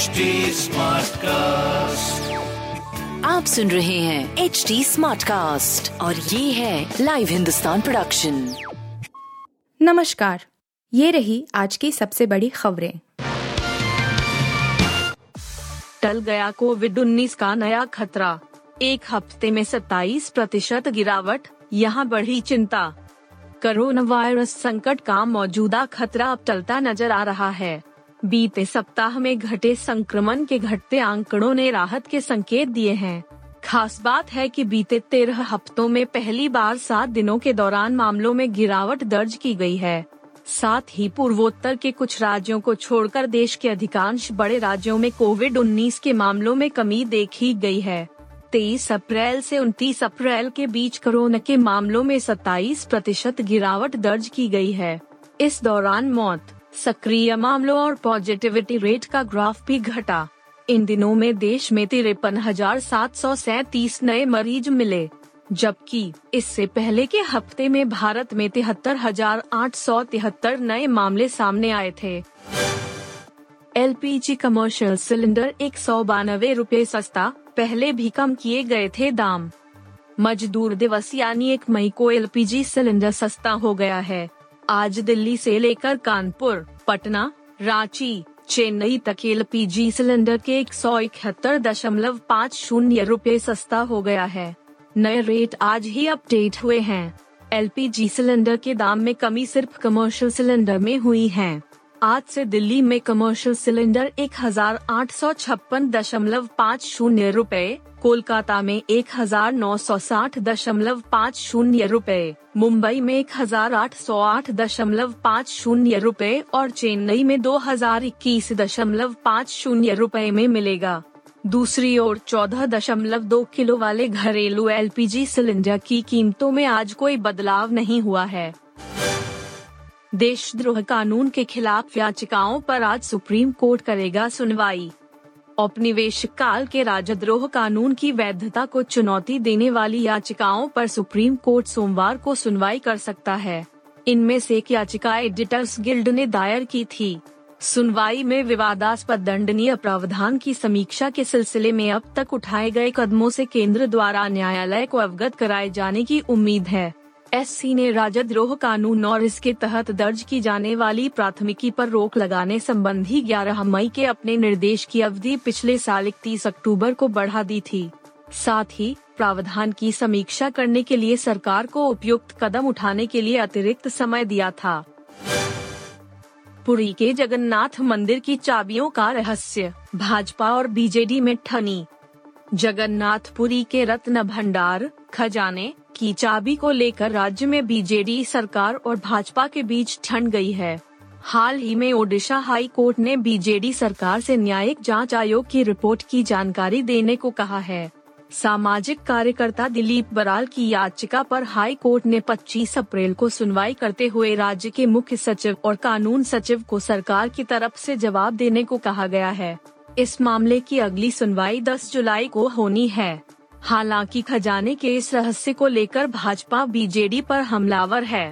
HT Smartcast। आप सुन रहे हैं HT Smartcast और ये है लाइव हिंदुस्तान प्रोडक्शन। नमस्कार, ये रही आज की सबसे बड़ी खबरें। टल गया कोविड-19 का नया खतरा, एक हफ्ते में 27% गिरावट, यहाँ बढ़ी चिंता। कोरोना वायरस संकट का मौजूदा खतरा अब टलता नजर आ रहा है। बीते सप्ताह में घटे संक्रमण के घटते आंकड़ों ने राहत के संकेत दिए हैं। खास बात है कि बीते 13 हफ्तों में पहली बार 7 दिनों के दौरान मामलों में गिरावट दर्ज की गई है। साथ ही पूर्वोत्तर के कुछ राज्यों को छोड़कर देश के अधिकांश बड़े राज्यों में कोविड-19 के मामलों में कमी देखी गई है। 23 अप्रैल से 29 अप्रैल के बीच कोरोना के मामलों में 27% गिरावट दर्ज की गई है। इस दौरान मौत, सक्रिय मामलों और पॉजिटिविटी रेट का ग्राफ भी घटा। इन दिनों में देश में 53,737 नए मरीज मिले, जबकि इससे पहले के हफ्ते में भारत में 73,873 नए मामले सामने आए थे। LPG कमर्शियल सिलेंडर 192 रुपये सस्ता, पहले भी कम किए गए थे दाम। मजदूर दिवस यानी 1 मई को LPG सिलेंडर सस्ता हो गया है। आज दिल्ली से लेकर कानपुर, पटना, रांची, चेन्नई तक LPG सिलेंडर के 171.50 रुपये सस्ता हो गया है। नए रेट आज ही अपडेट हुए हैं। LPG सिलेंडर के दाम में कमी सिर्फ कमर्शियल सिलेंडर में हुई है। आज से दिल्ली में कमर्शियल सिलेंडर 1856.50 रुपये, कोलकाता में 1960.50 रुपये, मुंबई में 1808.50 रुपये और चेन्नई में 2021.50 रुपये में मिलेगा। दूसरी ओर 14.2 किलो वाले घरेलू LPG सिलेंडर की कीमतों में आज कोई बदलाव नहीं हुआ है। देशद्रोह कानून के खिलाफ याचिकाओं पर आज सुप्रीम कोर्ट करेगा सुनवाई। औपनिवेशिक काल के राजद्रोह कानून की वैधता को चुनौती देने वाली याचिकाओं पर सुप्रीम कोर्ट सोमवार को सुनवाई कर सकता है। इनमें से एक याचिका एडिटर्स गिल्ड ने दायर की थी। सुनवाई में विवादास्पद दंडनीय प्रावधान की समीक्षा के सिलसिले में अब तक उठाए गए कदमों से केंद्र द्वारा न्यायालय को अवगत कराए जाने की उम्मीद है। SC ने राजद्रोह कानून और इसके तहत दर्ज की जाने वाली प्राथमिकी पर रोक लगाने संबंधी 11 मई के अपने निर्देश की अवधि पिछले साल 31 अक्टूबर को बढ़ा दी थी। साथ ही प्रावधान की समीक्षा करने के लिए सरकार को उपयुक्त कदम उठाने के लिए अतिरिक्त समय दिया था। पुरी के जगन्नाथ मंदिर की चाबियों का रहस्य, भाजपा और BJD में ठनी। जगन्नाथपुरी के रत्न भंडार, खजाने की चाबी को लेकर राज्य में BJD सरकार और भाजपा के बीच ठन गई है। हाल ही में ओडिशा हाई कोर्ट ने BJD सरकार से न्यायिक जांच आयोग की रिपोर्ट की जानकारी देने को कहा है। सामाजिक कार्यकर्ता दिलीप बराल की याचिका पर हाई कोर्ट ने 25 अप्रैल को सुनवाई करते हुए राज्य के मुख्य सचिव और कानून सचिव को सरकार की तरफ से जवाब देने को कहा गया है। इस मामले की अगली सुनवाई 10 जुलाई को होनी है। हालांकि खजाने के इस रहस्य को लेकर भाजपा BJD पर हमलावर है।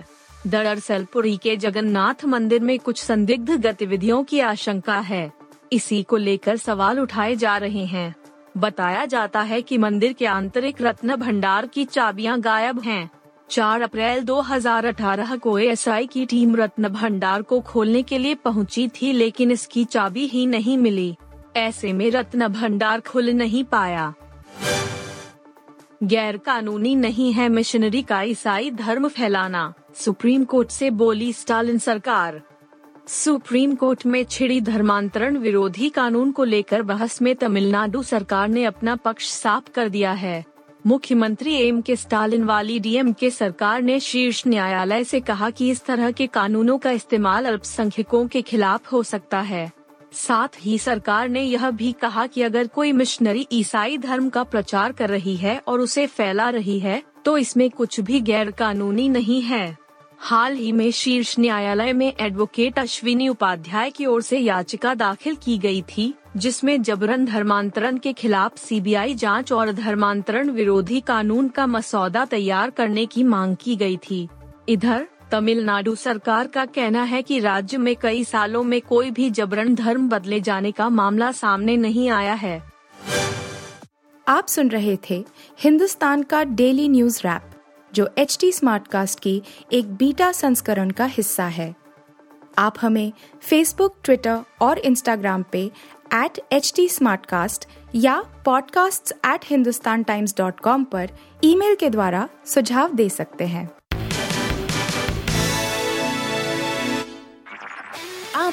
दरअसल पुरी के जगन्नाथ मंदिर में कुछ संदिग्ध गतिविधियों की आशंका है। इसी को लेकर सवाल उठाए जा रहे हैं। बताया जाता है कि मंदिर के आंतरिक रत्न भंडार की चाबियां गायब हैं। 4 अप्रैल 2018 को SI की टीम रत्न भंडार को खोलने के लिए पहुंची थी, लेकिन इसकी चाबी ही नहीं मिली। ऐसे में रत्न भंडार खुल नहीं पाया। गैर कानूनी नहीं है मिशनरी का ईसाई धर्म फैलाना, सुप्रीम कोर्ट से बोली स्टालिन सरकार। सुप्रीम कोर्ट में छिड़ी धर्मांतरण विरोधी कानून को लेकर बहस में तमिलनाडु सरकार ने अपना पक्ष साफ कर दिया है। मुख्यमंत्री MK स्टालिन वाली DMK सरकार ने शीर्ष न्यायालय से कहा कि इस तरह के कानूनों का इस्तेमाल अल्पसंख्यकों के खिलाफ हो सकता है। साथ ही सरकार ने यह भी कहा कि अगर कोई मिशनरी ईसाई धर्म का प्रचार कर रही है और उसे फैला रही है, तो इसमें कुछ भी गैर कानूनी नहीं है। हाल ही में शीर्ष न्यायालय में एडवोकेट अश्विनी उपाध्याय की ओर से याचिका दाखिल की गई थी, जिसमें जबरन धर्मांतरण के खिलाफ CBI जांच और धर्मांतरण विरोधी कानून का मसौदा तैयार करने की मांग की गई थी। इधर तमिलनाडु सरकार का कहना है कि राज्य में कई सालों में कोई भी जबरन धर्म बदले जाने का मामला सामने नहीं आया है। आप सुन रहे थे हिंदुस्तान का डेली न्यूज रैप, जो HT स्मार्टकास्ट की एक बीटा संस्करण का हिस्सा है। आप हमें फेसबुक, ट्विटर और इंस्टाग्राम पे @HT Smartcast या podcasts@hindustantimes.com पर ईमेल के द्वारा सुझाव दे सकते हैं। आप